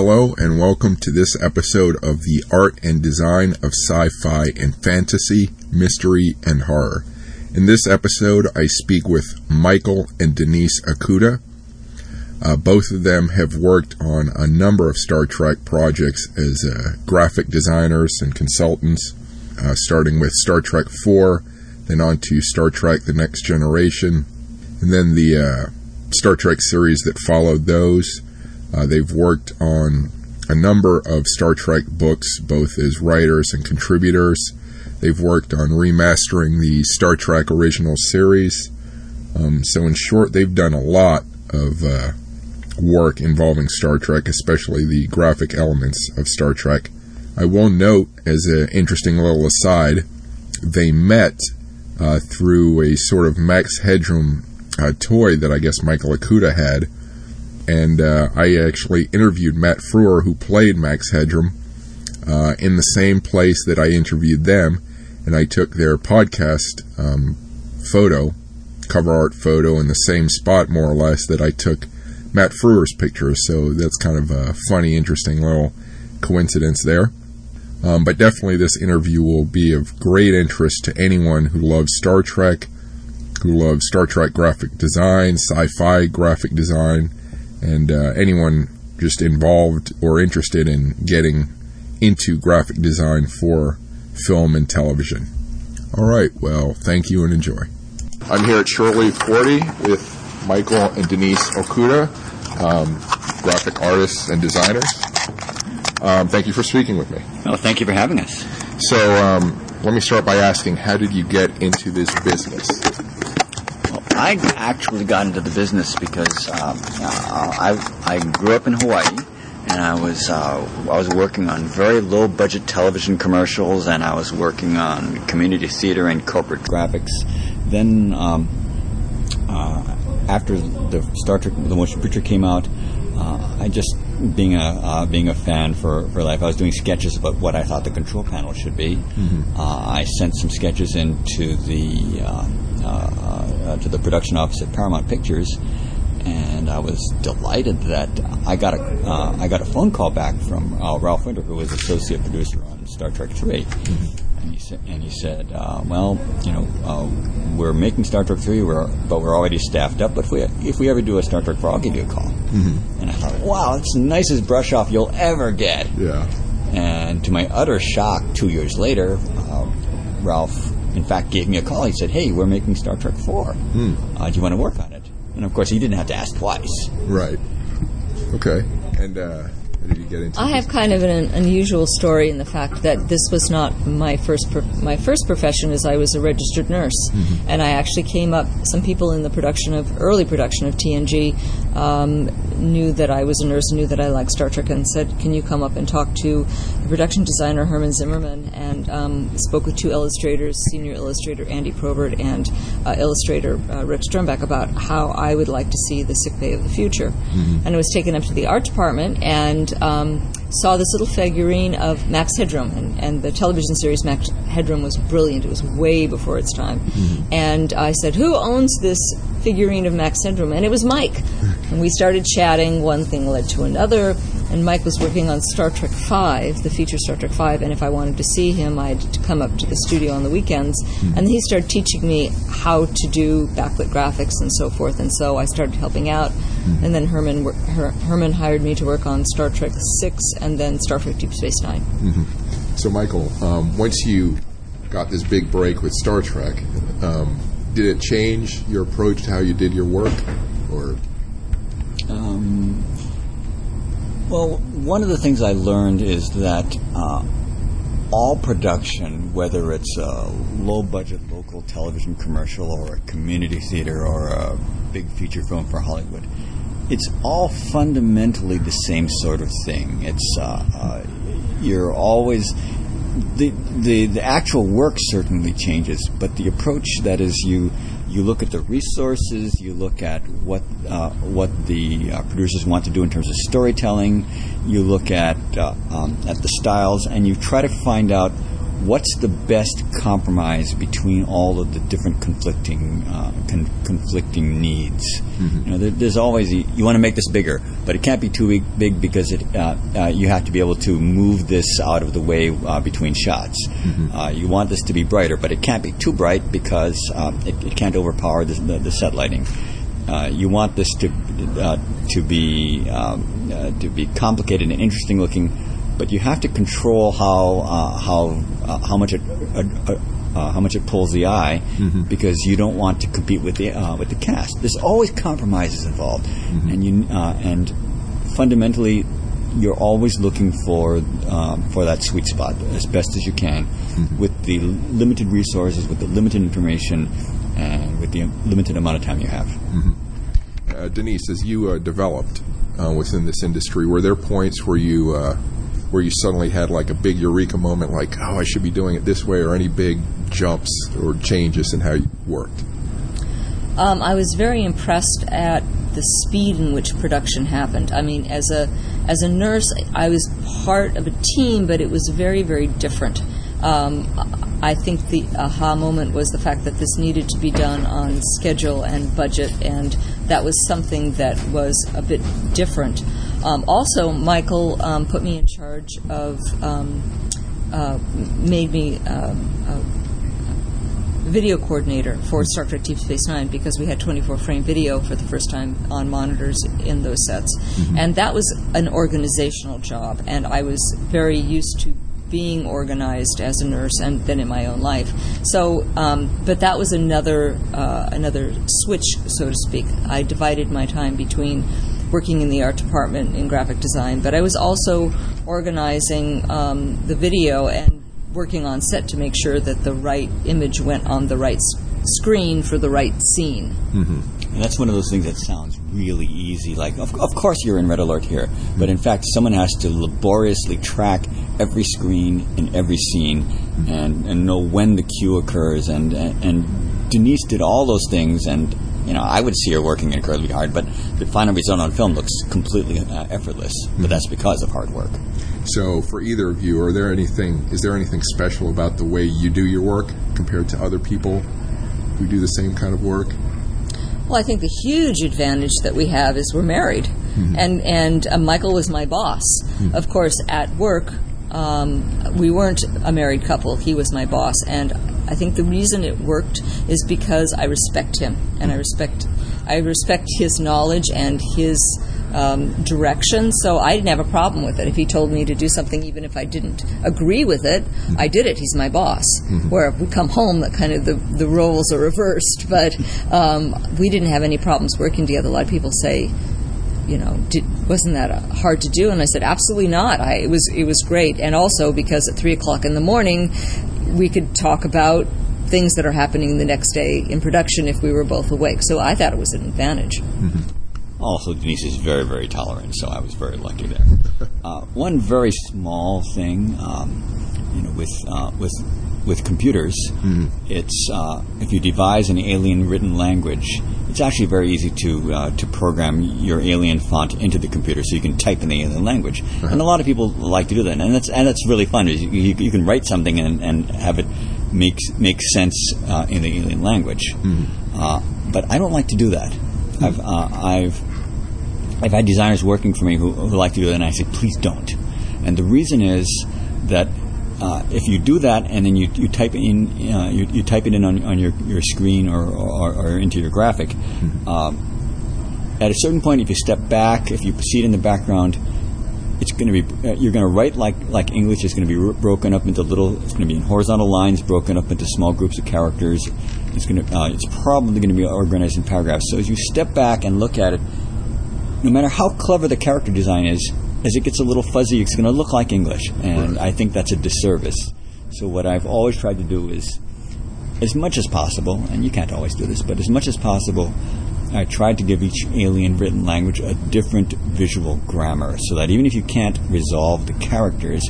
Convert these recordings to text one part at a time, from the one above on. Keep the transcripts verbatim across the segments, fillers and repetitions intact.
Hello and welcome to this episode of The Art and Design of Sci-Fi and Fantasy, Mystery, and Horror. In this episode, I speak with Michael and Denise Okuda. Uh, both of them have worked on a number of Star Trek projects as uh, graphic designers and consultants, uh, starting with Star Trek four, then on to Star Trek: The Next Generation, and then the uh, Star Trek series that followed those. Uh, they've worked on a number of Star Trek books, both as writers and contributors. They've worked on remastering the Star Trek original series. Um, so in short, they've done a lot of uh, work involving Star Trek, especially the graphic elements of Star Trek. I will note, as an interesting little aside, they met uh, through a sort of Max Headroom uh, toy that I guess Michael Okuda had. And uh, I actually interviewed Matt Frewer, who played Max Headroom, uh, in the same place that I interviewed them. And I took their podcast um, photo, cover art photo, in the same spot, more or less, that I took Matt Frewer's picture. So that's kind of a funny, interesting little coincidence there. Um, but definitely this interview will be of great interest to anyone who loves Star Trek, who loves Star Trek graphic design, sci-fi graphic design, and uh, anyone just involved or interested in getting into graphic design for film and television. All right, well, thank you and enjoy. I'm here at Shore Leave forty with Michael and Denise Okuda, um, graphic artists and designers. Um, thank you for speaking with me. Well, thank you for having us. So um, let me start by asking, how did you get into this business? I actually got into the business because um, uh, I I grew up in Hawaii, and I was uh, I was working on very low budget television commercials, and I was working on community theater and corporate graphics. Then um, uh, after the Star Trek, the motion picture came out, uh, I just being a uh, being a fan for, for life, I was doing sketches about what I thought the control panel should be. Mm-hmm. Uh, I sent some sketches into the. Uh, Uh, uh, to the production office at Paramount Pictures, and I was delighted that I got a uh, I got a phone call back from uh, Ralph Winter, who was associate producer on Star Trek three, and he said, and he said, uh, well, you know, uh, we're making Star Trek three, we're, but we're already staffed up. But if we if we ever do a Star Trek four, I'll give you a call. Mm-hmm. And I thought, wow, that's the nicest brush off you'll ever get. Yeah. And to my utter shock, two years later, uh, Ralph. In fact, gave me a call. He said, "Hey, we're making Star Trek four. Hmm. Uh, do you want to work on it?" And of course, he didn't have to ask twice. Right. Okay. And uh, how did you get into? I this? have kind of an unusual story in the fact that this was not my first. Pro- my first profession is I was a registered nurse, mm-hmm. and I actually came up. Some people in the production of early production of T N G um, knew that I was a nurse, knew that I liked Star Trek, and said, "Can you come up and talk to?" Production designer Herman Zimmerman, and um, spoke with two illustrators, senior illustrator Andy Probert and uh, illustrator uh, Rick Sternbach, about how I would like to see the sick bay of the future. Mm-hmm. And I was taken up to the art department and um, saw this little figurine of Max Headroom, and, and the television series Max Headroom was brilliant. It was way before its time. Mm-hmm. And I said, "Who owns this figurine of Max Headroom?" And it was Mike. And we started chatting. One thing led to another. And Mike was working on Star Trek V, the feature Star Trek V, and if I wanted to see him, I had to come up to the studio on the weekends. Mm-hmm. And he started teaching me how to do backlit graphics and so forth, and so I started helping out. Mm-hmm. And then Herman Her- Herman hired me to work on Star Trek six and then Star Trek Deep Space Nine. Mm-hmm. So, Michael, um, once you got this big break with Star Trek, um, did it change your approach to how you did your work? Or... Um... Well, one of the things I learned is that uh, all production, whether it's a low-budget local television commercial or a community theater or a big feature film for Hollywood, it's all fundamentally the same sort of thing. It's uh, uh, you're always the, the the actual work certainly changes, but the approach that is you. You look at the resources. You look at what uh, what the uh, producers want to do in terms of storytelling. You look at uh, um, at the styles, and you try to find out what's the best compromise between all of the different conflicting uh, con- conflicting needs? Mm-hmm. You know, there, there's always, you, you want to make this bigger, but it can't be too big because it uh, uh, you have to be able to move this out of the way uh, between shots. Mm-hmm. Uh, you want this to be brighter, but it can't be too bright because um, it, it can't overpower the, the, the set lighting. Uh, you want this to uh, to be um, uh, to be complicated and interesting looking, but you have to control how uh, how uh, how much it uh, uh, how much it pulls the eye, mm-hmm. because you don't want to compete with the uh, with the cast. There's always compromises involved, mm-hmm. and you uh, and fundamentally, you're always looking for um, for that sweet spot as best as you can, mm-hmm. with the limited resources, with the limited information, and with the limited amount of time you have. Mm-hmm. Uh, Denise, as you uh, developed uh, within this industry, were there points where you uh, where you suddenly had like a big eureka moment, like, oh, I should be doing it this way, or any big jumps or changes in how you worked? Um, I was very impressed at the speed in which production happened. I mean, as a as a nurse, I was part of a team, but it was very, very different. Um, I think the aha moment was the fact that this needed to be done on schedule and budget, and that was something that was a bit different. Um, also, Michael um, put me in charge of, um, uh, made me uh, a video coordinator for Star Trek Deep Space Nine, because we had twenty-four frame video for the first time on monitors in those sets. Mm-hmm. And that was an organizational job, and I was very used to being organized as a nurse, and then in my own life. So, um, but that was another uh, another switch, so to speak. I divided my time between working in the art department in graphic design, but I was also organizing um, the video and working on set to make sure that the right image went on the right s- screen for the right scene. Mm-hmm. And that's one of those things that sounds really easy. Like, of, of course you're in red alert here, but in fact someone has to laboriously track every screen and every scene, mm-hmm. and, and know when the cue occurs. And, and, and Denise did all those things, and you know, I would see her working incredibly hard, but the final result on film looks completely uh, effortless. Mm-hmm. But that's because of hard work. So, for either of you, are there anything? Is there anything special about the way you do your work compared to other people who do the same kind of work? Well, I think the huge advantage that we have is we're married, mm-hmm. and and uh, Michael was my boss, mm-hmm. of course, at work. Um, we weren't a married couple. He was my boss, and I think the reason it worked is because I respect him, and I respect I respect his knowledge and his um, direction, so I didn't have a problem with it. If he told me to do something, even if I didn't agree with it, mm-hmm. I did it. He's my boss. Mm-hmm. Where if we come home, that kind of the, the roles are reversed, but um, we didn't have any problems working together. A lot of people say, you know, did, wasn't that uh, hard to do? And I said, absolutely not. I, it was it was great. And also because at three o'clock in the morning, we could talk about things that are happening the next day in production if we were both awake. So I thought it was an advantage. Mm-hmm. Also, Denise is very, very tolerant, so I was very lucky there. Uh, one very small thing, um, you know, with uh, with with computers, mm-hmm. it's uh, if you devise an alien written language, it's actually very easy to uh, to program your alien font into the computer, so you can type in the alien language. Uh-huh. And a lot of people like to do that, and that's and that's really fun. You, you, you can write something and, and have it make make sense uh, in the alien language. Mm-hmm. Uh, but I don't like to do that. Mm-hmm. I've uh, I've I've had designers working for me who, who like to do that, and I say, please don't. And the reason is that. Uh, if you do that and then you, you type in uh, you, you type it in on, on your, your screen or, or, or into your graphic, mm-hmm. um, at a certain point, if you step back, if you see it in the background, it's going to be uh, you're going to write like like English. It's going to be r- broken up into little. It's going to be in horizontal lines, broken up into small groups of characters. It's going to uh, it's probably going to be organized in paragraphs. So as you step back and look at it, no matter how clever the character design is, as it gets a little fuzzy, it's going to look like English, and right. I think that's a disservice. So what I've always tried to do is, as much as possible, and you can't always do this, but as much as possible, I tried to give each alien written language a different visual grammar, so that even if you can't resolve the characters,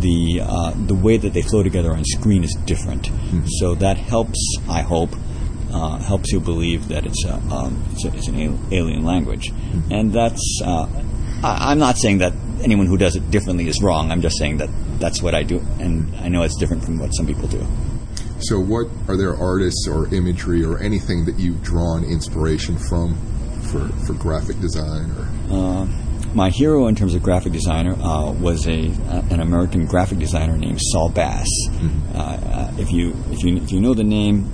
the uh, the way that they flow together on screen is different. Mm-hmm. So that helps, I hope, uh, helps you believe that it's, a, um, it's, a, it's an alien language. Mm-hmm. And that's... Uh, I'm not saying that anyone who does it differently is wrong. I'm just saying that that's what I do, and I know it's different from what some people do. So what are there artists or imagery or anything that you've drawn inspiration from for, for graphic design? Or uh, my hero in terms of graphic designer uh, was a uh, an American graphic designer named Saul Bass. Mm-hmm. Uh, uh, if you if you if you know the name,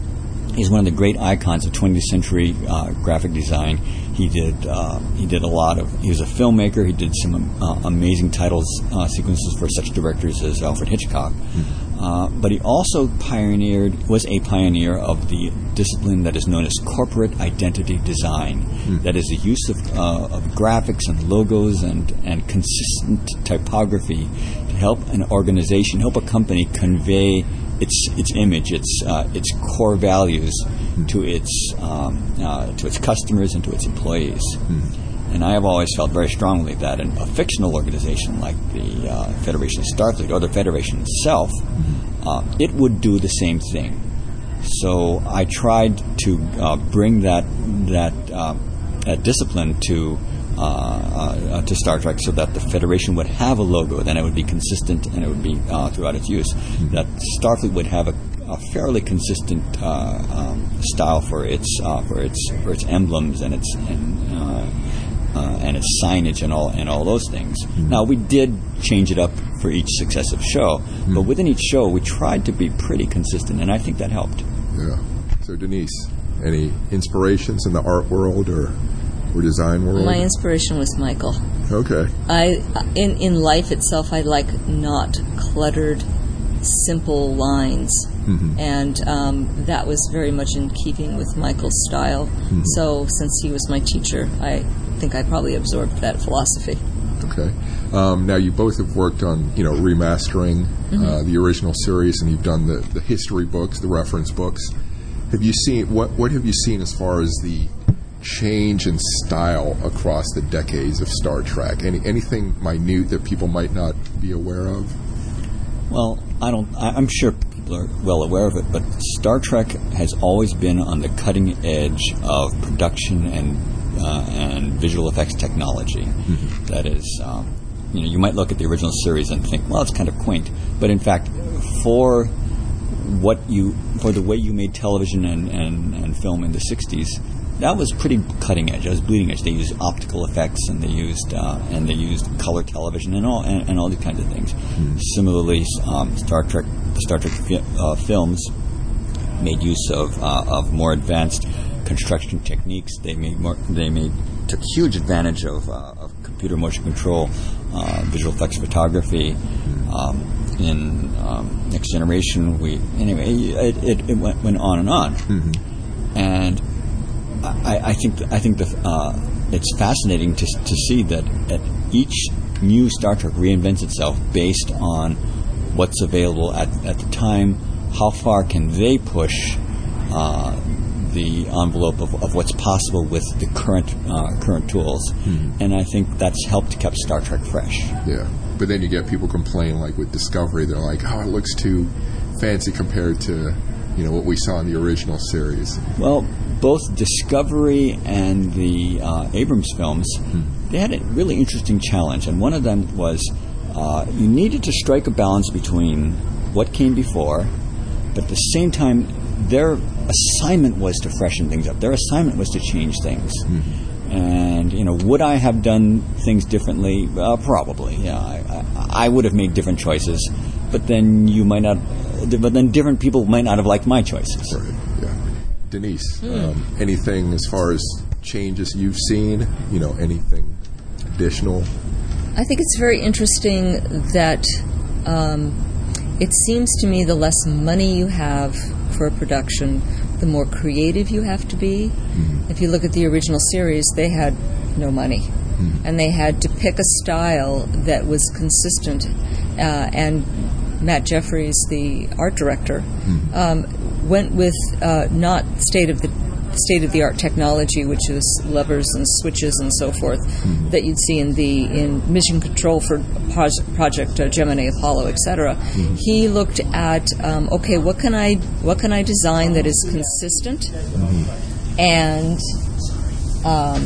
he's one of the great icons of twentieth century uh, graphic design. He did uh, he did a lot of. He was a filmmaker. He did some uh, amazing titles uh, sequences for such directors as Alfred Hitchcock. Mm-hmm. Uh, but he also pioneered, was a pioneer of the discipline that is known as corporate identity design. Mm. That is the use of, uh, of graphics and logos and, and consistent typography to help an organization, help a company convey its its image, its uh, its core values mm. to its um, uh, to its customers and to its employees. Mm. And I have always felt very strongly that in a fictional organization like the uh, Federation of Starfleet or the Federation itself, mm-hmm. uh, it would do the same thing. So I tried to uh, bring that that, uh, that discipline to uh, uh, to Star Trek, so that the Federation would have a logo, then it would be consistent, and it would be uh, throughout its use. Mm-hmm. That Starfleet would have a, a fairly consistent uh, um, style for its uh, for its for its emblems and its and. Uh, Uh, and its signage and all and all those things. Mm-hmm. Now, we did change it up for each successive show, mm-hmm. but within each show, we tried to be pretty consistent, and I think that helped. Yeah. So, Denise, any inspirations in the art world or or design world? My inspiration was Michael. Okay. I in in life itself, I like not cluttered, simple lines, mm-hmm. and um, that was very much in keeping with Michael's style. Mm-hmm. So, since he was my teacher, I. I think I probably absorbed that philosophy. Okay. Um, now, you both have worked on, you know, remastering mm-hmm. uh, the original series, and you've done the, the history books, the reference books. Have you seen what? What have you seen as far as the change in style across the decades of Star Trek? Any anything minute that people might not be aware of? Well, I don't. I, I'm sure people are well aware of it, but Star Trek has always been on the cutting edge of production and. Uh, and visual effects technology. Mm-hmm. That is, um, you know, you might look at the original series and think, well, it's kind of quaint. But in fact, for what you, for the way you made television and, and, and film in the sixties, that was pretty cutting edge. It was bleeding edge. They used optical effects, and they used uh, and they used color television, and all and, and all these kinds of things. Mm-hmm. Similarly, um, Star Trek, the Star Trek fi- uh, films made use of uh, of more advanced construction techniques. They made more, they made took huge advantage of, uh, of computer motion control, uh, visual effects photography. Um, in um, Next Generation, we anyway it, it, it went, went on and on. Mm-hmm. And I, I think th- I think the uh, it's fascinating to to see that, that each new Star Trek reinvents itself based on what's available at at the time. How far can they push? Uh, the envelope of, of what's possible with the current uh, current tools. Mm-hmm. And I think that's helped kept Star Trek fresh. Yeah. But then you get people complain, like with Discovery, they're like, oh, it looks too fancy compared to, you know, what we saw in the original series. Well, both Discovery and the uh, Abrams films, mm-hmm. they had a really interesting challenge, and one of them was uh, you needed to strike a balance between what came before, but at the same time, their assignment was to freshen things up. Their assignment was to change things. Mm-hmm. And, you know, would I have done things differently? Uh, probably. Yeah, I, I, I would have made different choices. But then you might not. But then different people might not have liked my choices. Right. Yeah. Denise, mm. um, anything as far as changes you've seen? You know, anything additional? I think it's very interesting that. Um, It seems to me the less money you have for a production, the more creative you have to be. Mm-hmm. If you look at the original series, they had no money. Mm-hmm. And they had to pick a style that was consistent. Uh, and Matt Jefferies, the art director, mm-hmm. um, went with uh, not state of the state-of-the-art technology, which is levers and switches and so forth, mm-hmm. that you'd see in the in Mission Control for Project, project uh, Gemini, Apollo, et cetera. Mm-hmm. He looked at um, okay, what can I what can I design that is consistent mm-hmm. and um,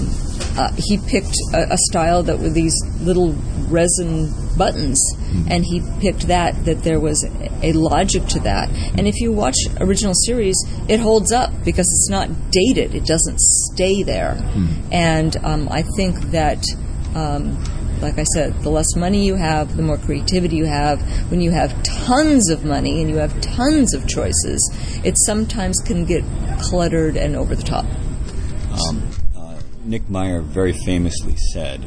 uh, he picked a, a style that were these little resin buttons, mm-hmm. and he picked that, that there was a logic to that. And if you watch original series, it holds up because it's not dated. It doesn't stay there. Mm-hmm. And um, I think that... Um, like I said, the less money you have, the more creativity you have. When you have tons of money and you have tons of choices, it sometimes can get cluttered and over the top. Um, uh, Nick Meyer very famously said,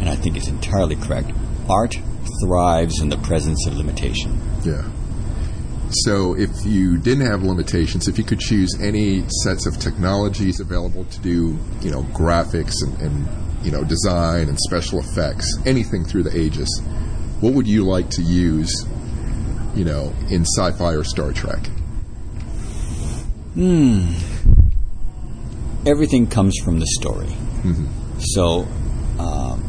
and I think it's entirely correct, art thrives in the presence of limitation. Yeah. So if you didn't have limitations, if you could choose any sets of technologies available to do, you know, graphics and... and you know, design and special effects, anything through the ages, what would you like to use, you know, in sci-fi or Star Trek? Hmm. Everything comes from the story. Mm-hmm. So, um,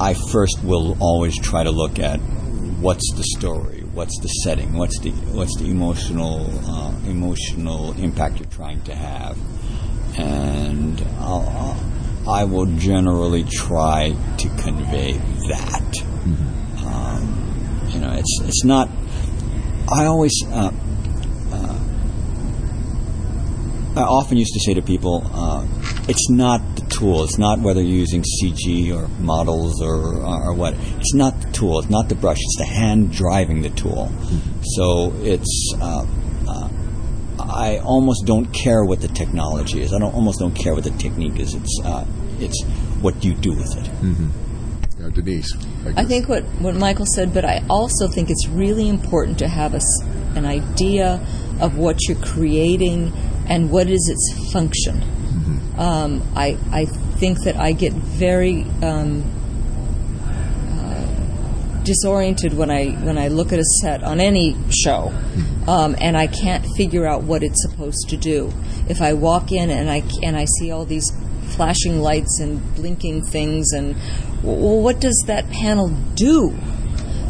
I first will always try to look at what's the story, what's the setting, what's the what's the emotional uh, emotional impact you're trying to have. And I'll, I will generally try to convey that. Mm-hmm. Um, you know, it's it's not. I always, uh, uh, I often used to say to people, uh, it's not the tool. It's not whether you're using C G or models or or what. It's not the tool. It's not the brush. It's the hand driving the tool. Mm-hmm. So it's. Uh, uh, I almost don't care what the technology is. I don't, almost don't care what the technique is. It's uh, it's what you do with it. Mm-hmm. Now, Denise, I, I think what, what Michael said, but I also think it's really important to have a, an idea of what you're creating and what is its function. Mm-hmm. Um, I I think that I get very um, uh, disoriented when I when I look at a set on any show. Mm-hmm. Um, and I can't figure out what it's supposed to do. If I walk in and I and I see all these flashing lights and blinking things, and well, what does that panel do?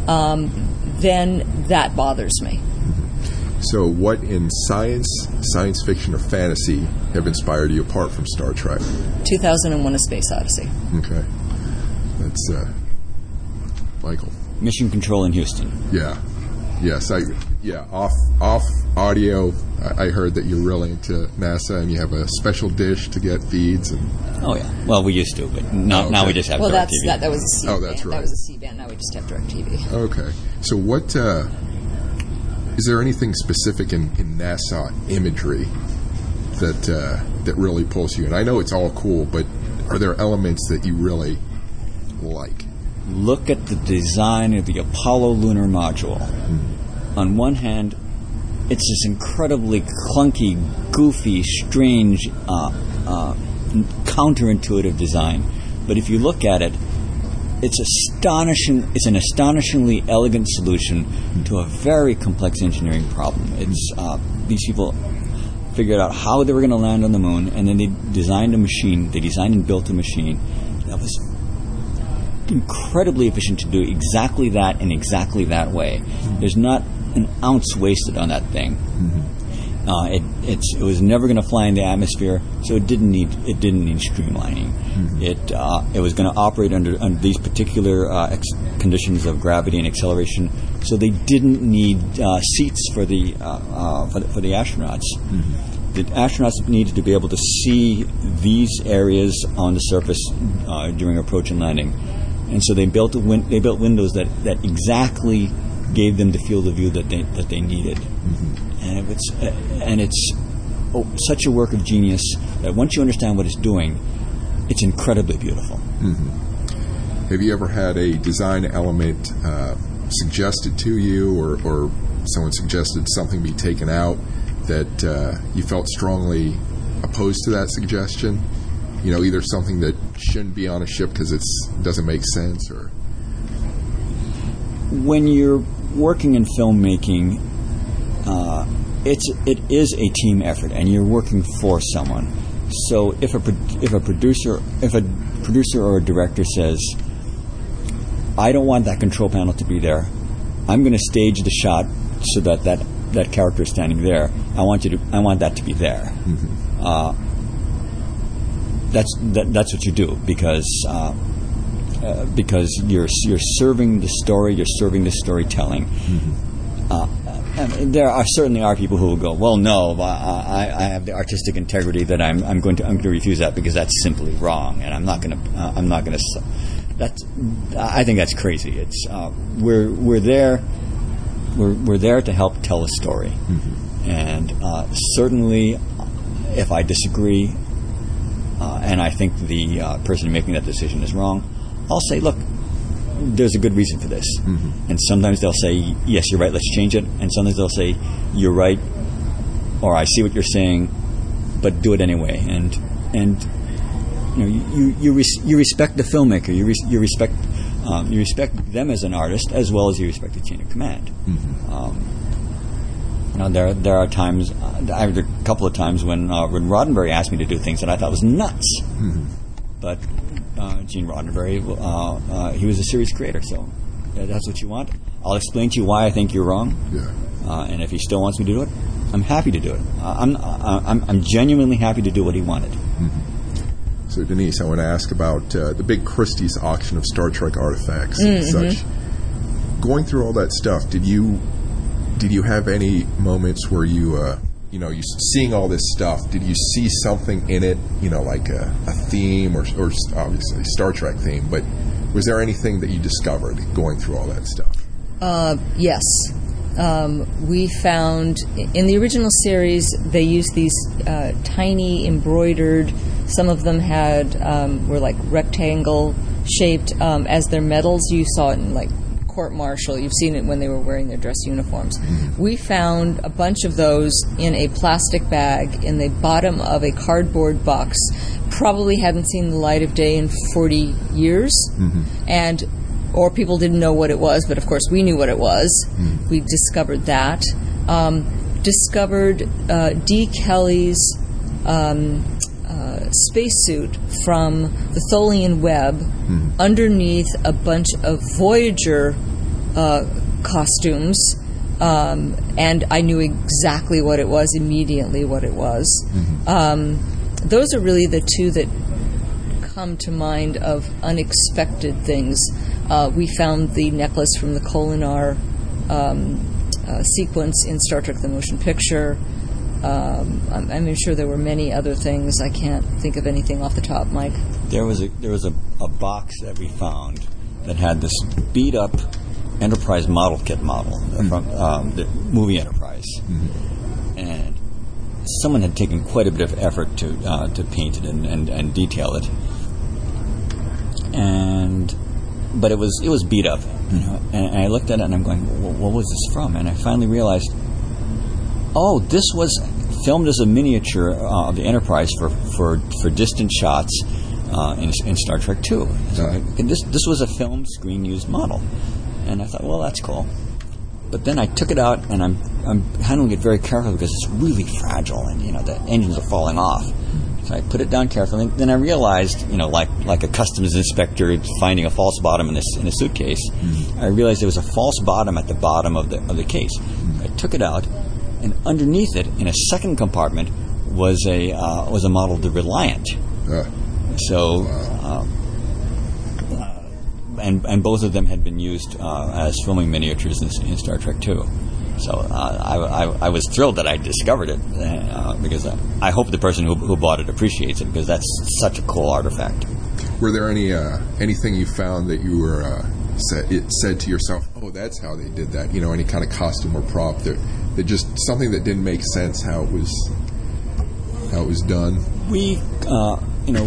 Um, then that bothers me. So, what in science, science fiction, or fantasy have inspired you apart from Star Trek? two thousand one: A Space Odyssey. Okay, that's uh, Michael. Mission Control in Houston. Yeah. Yes, I. Yeah, off off audio, I heard that you're really into NASA and you have a special dish to get feeds. And oh yeah, well we used to, but no, okay. Now we just have well, direct that's, T V. That, that was a C oh, band. That's right. That was a C band. Now we just have direct T V. Okay, so what uh, is there anything specific in, in NASA imagery that uh, that really pulls you? And I know it's all cool, but are there elements that you really like? Look at the design of the Apollo lunar module. Mm-hmm. On one hand, it's this incredibly clunky, goofy, strange, uh, uh, counterintuitive design. But if you look at it, it's astonishing. It's an astonishingly elegant solution to a very complex engineering problem. It's uh, these people figured out how they were going to land on the moon, and then they designed a machine. They designed and built a machine that was incredibly efficient to do exactly that in exactly that way. There's not an ounce wasted on that thing. Mm-hmm. Uh, it, it's, it was never going to fly in the atmosphere, so it didn't need it didn't need streamlining. Mm-hmm. It uh, it was going to operate under, under these particular uh, ex- conditions of gravity and acceleration, so they didn't need uh, seats for the, uh, uh, for the for the astronauts. Mm-hmm. The astronauts needed to be able to see these areas on the surface uh, during approach and landing, and so they built a win- they built windows that that exactly gave them the field of view that they that they needed. Mm-hmm. And it's uh, and it's oh, such a work of genius that once you understand what it's doing, it's incredibly beautiful. Mm-hmm. Have you ever had a design element uh, suggested to you, or, or someone suggested something be taken out that uh, you felt strongly opposed to that suggestion? You know, either something that shouldn't be on a ship because it doesn't make sense, or when you're working in filmmaking, uh, it's it is a team effort, and you're working for someone. So if a pro- if a producer if a producer or a director says, "I don't want that control panel to be there. I'm going to stage the shot so that, that that character is standing there. I want you to I want that to be there." Mm-hmm. Uh, that's that, that's what you do, because uh, uh, because you're you're serving the story, you're serving the storytelling. Mm-hmm. Uh, and there are certainly are people who will go, well, no, I, I have the artistic integrity that I'm I'm going to I'm going to refuse that because that's simply wrong, and I'm not going to uh, I'm not going to. That's I think that's crazy. It's uh, we're we're there. We're we're there to help tell a story, mm-hmm. and uh, certainly, if I disagree, uh, and I think the uh, person making that decision is wrong, I'll say, look, there's a good reason for this. Mm-hmm. And sometimes they'll say, yes, you're right, let's change it. And sometimes they'll say, you're right, or I see what you're saying, but do it anyway. And and you know, you you res- you respect the filmmaker. You res- you respect. Um, you respect them as an artist as well as you respect the chain of command. Mm-hmm. Um, you know, there there are times, uh, I had a couple of times when uh, when Roddenberry asked me to do things that I thought was nuts. Mm-hmm. But uh, Gene Roddenberry, uh, uh, he was a series creator, so that's what you want. I'll explain to you why I think you're wrong. Yeah. Uh, and if he still wants me to do it, I'm happy to do it. Uh, I'm, uh, I'm I'm genuinely happy to do what he wanted. Mm-hmm. So, Denise, I want to ask about uh, the big Christie's auction of Star Trek artifacts and mm-hmm. such. Going through all that stuff, did you did you have any moments where you, uh, you know, you seeing all this stuff, did you see something in it, you know, like a, a theme or, or obviously Star Trek theme, but was there anything that you discovered going through all that stuff? Uh, yes. Um, we found, in the original series, they used these uh, tiny embroidered... Some of them had um, were like rectangle shaped um, as their medals. You saw it in like court martial. You've seen it when they were wearing their dress uniforms. Mm-hmm. We found a bunch of those in a plastic bag in the bottom of a cardboard box. Probably hadn't seen the light of day in forty years, mm-hmm. and or people didn't know what it was. But of course, we knew what it was. Mm-hmm. We discovered that. Um, discovered uh, D. Kelly's. Um, Uh, spacesuit from the Tholian web mm-hmm. underneath a bunch of Voyager uh, costumes, um, and I knew exactly what it was immediately. What it was. Mm-hmm. Um, those are really the two that come to mind of unexpected things. Uh, we found the necklace from the Kolinar um, uh, sequence in Star Trek: The Motion Picture. Um, I'm, I'm sure there were many other things. I can't think of anything off the top, Mike. There was a there was a, a box that we found that had this beat up Enterprise model kit model mm-hmm. from um, the movie Enterprise, mm-hmm. and someone had taken quite a bit of effort to uh, to paint it and, and, and detail it, and but it was it was beat up, you know. And, and I looked at it and I'm going, well, what was this from? And I finally realized. Oh, this was filmed as a miniature uh, of the Enterprise for, for, for distant shots uh, in, in Star Trek two. So right. I, this this was a film screen used model, and I thought, well, that's cool. But then I took it out, and I'm I'm handling it very carefully because it's really fragile, and you know the engines are falling off. So I put it down carefully, and then I realized, you know, like like a customs inspector finding a false bottom in this in a suitcase, mm-hmm. I realized there was a false bottom at the bottom of the of the case. Mm-hmm. I took it out. And underneath it, in a second compartment, was a uh, was a model, the Reliant. Uh, so, wow. um, uh, and and both of them had been used uh, as filming miniatures in, in Star Trek two. So uh, I, I I was thrilled that I discovered it uh, because I, I hope the person who, who bought it appreciates it because that's such a cool artifact. Were there any uh, anything you found that you were uh, said, it said to yourself, oh, that's how they did that? You know, any kind of costume or prop that. That just something that didn't make sense how it was how it was done. We, uh, you know,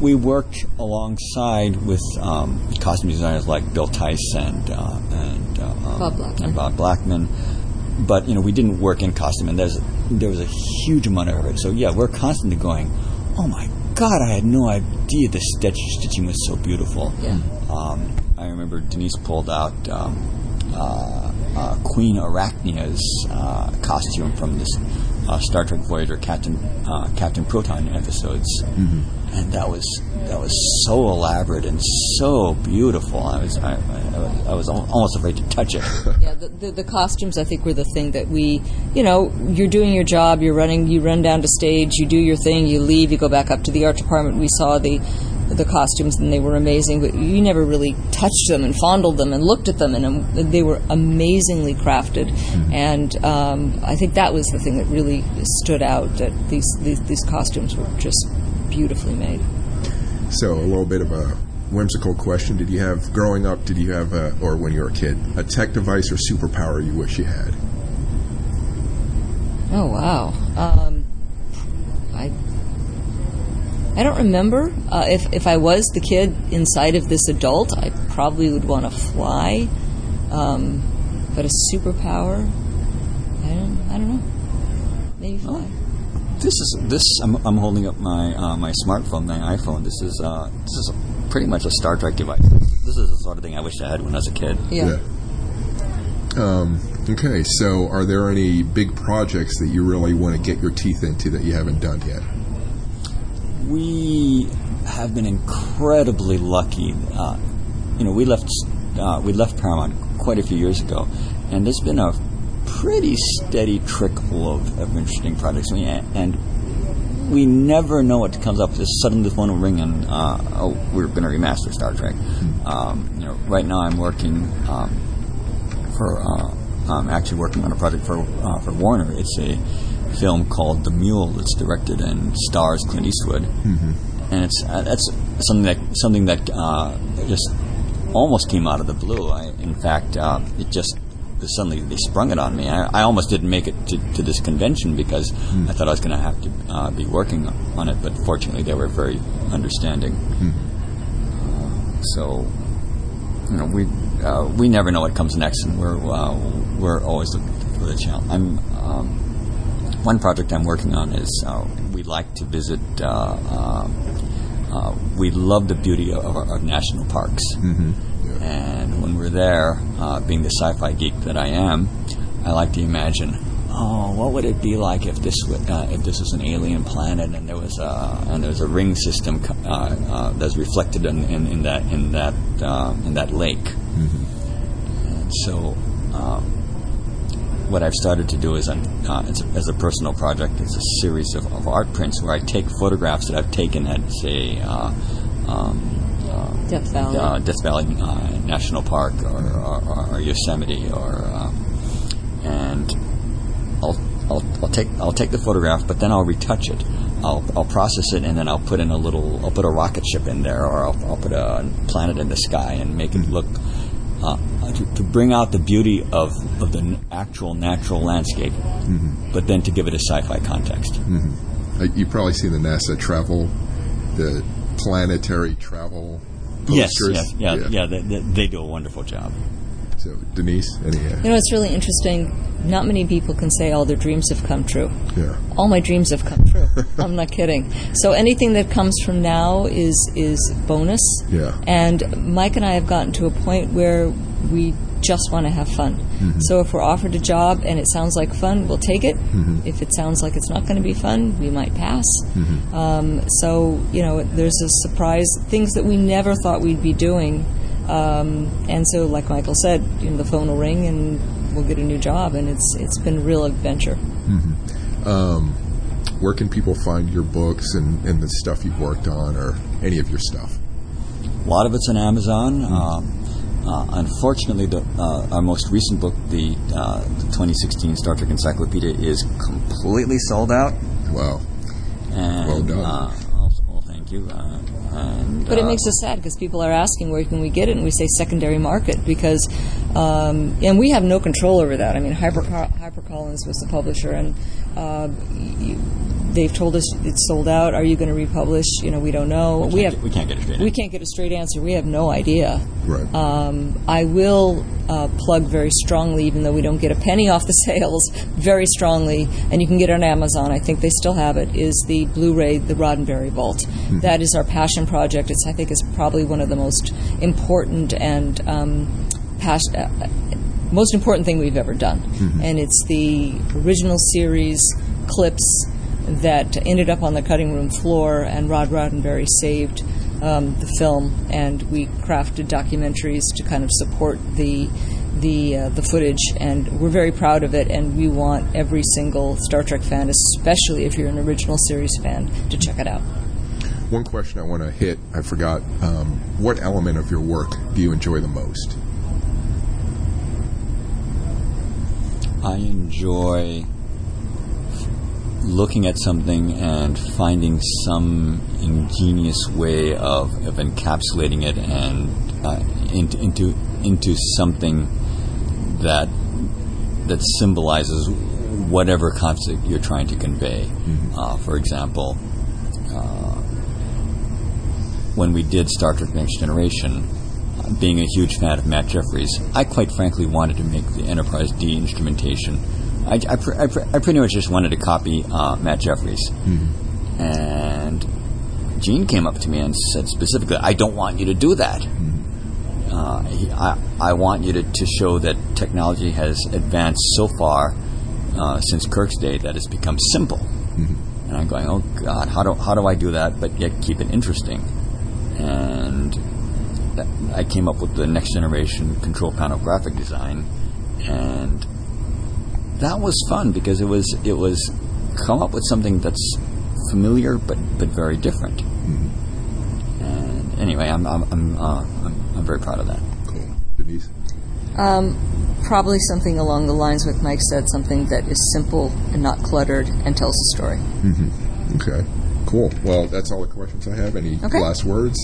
we worked alongside with um, costume designers like Bill Tice and uh, and, uh, um, Bob Blackman. and Bob Blackman, but you know we didn't work in costume, and there's there was a huge amount of it. So yeah, we're constantly going, oh my God, I had no idea the stitch, stitching was so beautiful. Yeah. Um, I remember Denise pulled out. Um, uh, Uh, Queen Arachnea's uh, costume from this uh, Star Trek Voyager Captain uh, Captain Proton episodes, mm-hmm. and that was that was so elaborate and so beautiful. I was I, I, was, I was almost afraid to touch it. Yeah, the, the, the costumes I think were the thing that we, you know, you're doing your job, you're running, you run down to stage, you do your thing, you leave, you go back up to the art department. We saw the. the costumes, and they were amazing, but you never really touched them and fondled them and looked at them, and um, they were amazingly crafted, mm-hmm. and um, I think that was the thing that really stood out, that these, these these costumes were just beautifully made. So a little bit of a whimsical question, did you have, growing up, did you have, a, or when you were a kid, a tech device or superpower you wish you had? Oh, wow. Um, I... I don't remember. Uh, if if I was the kid inside of this adult, I probably would want to fly. Um, but a superpower, I don't. I don't know. Maybe fly. Oh, this is this. I'm I'm holding up my uh, my smartphone, my iPhone. This is uh this is a, pretty much a Star Trek device. This is the sort of thing I wish I had when I was a kid. Yeah. yeah. Um. Okay. So, are there any big projects that you really want to get your teeth into that you haven't done yet? We have been incredibly lucky. Uh, you know, we left uh, we left Paramount quite a few years ago, and there's been a pretty steady trickle of, of interesting projects. I mean, and we never know what comes up. Just suddenly the phone will ring, and uh, oh, we're going to remaster Star Trek. Um, you know, right now I'm working um, for. Uh, I'm actually working on a project for uh, for Warner. It's a film called The Mule that's directed and stars Clint Eastwood, mm-hmm. and it's uh, that's something that something that uh, just almost came out of the blue. I, in fact, uh, it just suddenly they sprung it on me. I, I almost didn't make it to, to this convention because mm-hmm. I thought I was going to have to uh, be working on it, but fortunately they were very understanding. Mm-hmm. Uh, so, you know, we uh, we never know what comes next, and we're uh, we're always looking for the challenge. I'm. Um, One project I'm working on is uh, we like to visit. Uh, uh, uh, we love the beauty of our of national parks, mm-hmm. yeah. and when we're there, uh, being the sci-fi geek that I am, I like to imagine, oh, what would it be like if this w- uh, if this was an alien planet and there was a and there was a ring system co- uh, uh, that's reflected in, in, in that in that uh, in that lake, mm-hmm. and so. Um, What I've started to do is, I'm, uh, as, a, as a personal project, it's a series of, of art prints where I take photographs that I've taken at, say, uh, um, uh, Death Valley, uh, Death Valley uh, National Park or, or, or Yosemite, or um, and I'll, I'll I'll take I'll take the photograph, but then I'll retouch it. I'll I'll process it, and then I'll put in a little I'll put a rocket ship in there, or I'll, I'll put a planet in the sky and make it look. Uh, to, to bring out the beauty of, of the n- actual natural landscape, mm-hmm. but then to give it a sci-fi context. Mm-hmm. Uh, you've probably seen the NASA travel, the planetary travel posters. Yes, yes yeah, yeah. yeah they, they, they do a wonderful job. So, Denise? Any, uh, you know, it's really interesting. Not many people can say all their dreams have come true. Yeah. All my dreams have come true. I'm not kidding. So anything that comes from now is is bonus. Yeah. And Mike and I have gotten to a point where we just want to have fun. Mm-hmm. So if we're offered a job and it sounds like fun, we'll take it. Mm-hmm. If it sounds like it's not going to be fun, we might pass. Mm-hmm. Um, so, you know, there's a surprise. Things that we never thought we'd be doing. Um, and so, like Michael said, you know, the phone will ring and we'll get a new job, and it's it's been a real adventure. Mm-hmm. Um, where can people find your books and, and the stuff you've worked on, or any of your stuff? A lot of it's on Amazon. Mm-hmm. Um, uh, unfortunately, the, uh, our most recent book, the, uh, the twenty sixteen Star Trek Encyclopedia, is completely sold out. Wow. And, well done. Uh, You, uh, and, but it uh, makes us sad because people are asking where can we get it, and we say secondary market because, um, and we have no control over that. I mean, Hyper HarperCollins was the publisher, and uh, you, they've told us it's sold out. Are you going to republish? You know, we don't know. We, we have we can't get a straight. Answer. We can't get a straight answer. We have no idea. Right. Um, I will uh, plug very strongly, even though we don't get a penny off the sales, very strongly, and you can get it on Amazon. I think they still have it. Is the Blu-ray, the Roddenberry Vault. Hmm. That is our passion project. It's, I think, is probably one of the most important and um, pas- uh, most important thing we've ever done. Mm-hmm. And it's the original series clips that ended up on the cutting room floor, and Rod Roddenberry saved um, the film, and we crafted documentaries to kind of support the the uh, the footage, and we're very proud of it, and we want every single Star Trek fan, especially if you're an original series fan, to check it out. One question I want to hit, I forgot, um, what element of your work do you enjoy the most? I enjoy looking at something and finding some ingenious way of, of encapsulating it and uh, into into into something that that symbolizes whatever concept you're trying to convey. Mm-hmm. Uh, for example, uh, when we did Star Trek: Next Generation, being a huge fan of Matt Jefferies, I quite frankly wanted to make the Enterprise D instrumentation. I, I, pr- I, pr- I pretty much just wanted to copy uh, Matt Jefferies. Mm-hmm. And Gene came up to me and said specifically, I don't want you to do that. Mm-hmm. Uh, he, I, I want you to, to show that technology has advanced so far uh, since Kirk's day that it's become simple. Mm-hmm. And I'm going, oh, God, how do, how do I do that but yet keep it interesting? And I came up with the next generation control panel graphic design, and that was fun because it was it was come up with something that's familiar but, but very different. Mm-hmm. And anyway, I'm I'm I'm, uh, I'm I'm very proud of that. Cool, Denise. Um, probably something along the lines what Mike said, something that is simple and not cluttered and tells a story. Mm-hmm. Okay, cool. Well, that's all the questions I have. Any okay. last words?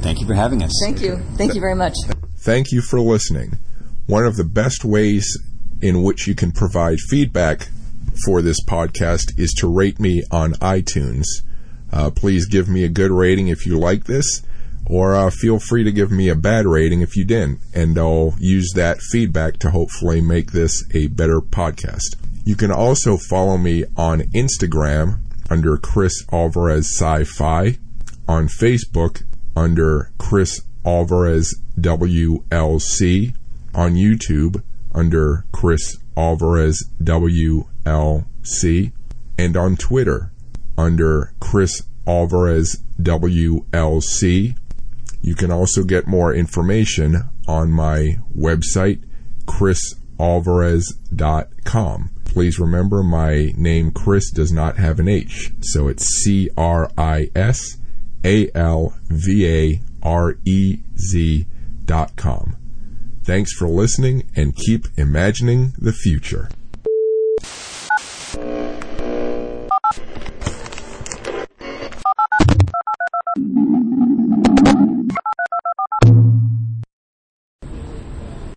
Thank you for having us. Thank you. Thank you very much. Thank you for listening. One of the best ways in which you can provide feedback for this podcast is to rate me on iTunes. Uh, please give me a good rating if you like this, or uh, feel free to give me a bad rating if you didn't, and I'll use that feedback to hopefully make this a better podcast. You can also follow me on Instagram under Chris Alvarez Sci-Fi, on Facebook under Chris Alvarez W L C, on YouTube under Chris Alvarez W L C, and on Twitter under Chris Alvarez W L C. You can also get more information on my website, chris alvarez dot com. Please remember my name Chris does not have an H, so it's C R I S A L V A R E Z dot com. Thanks for listening, and keep imagining the future.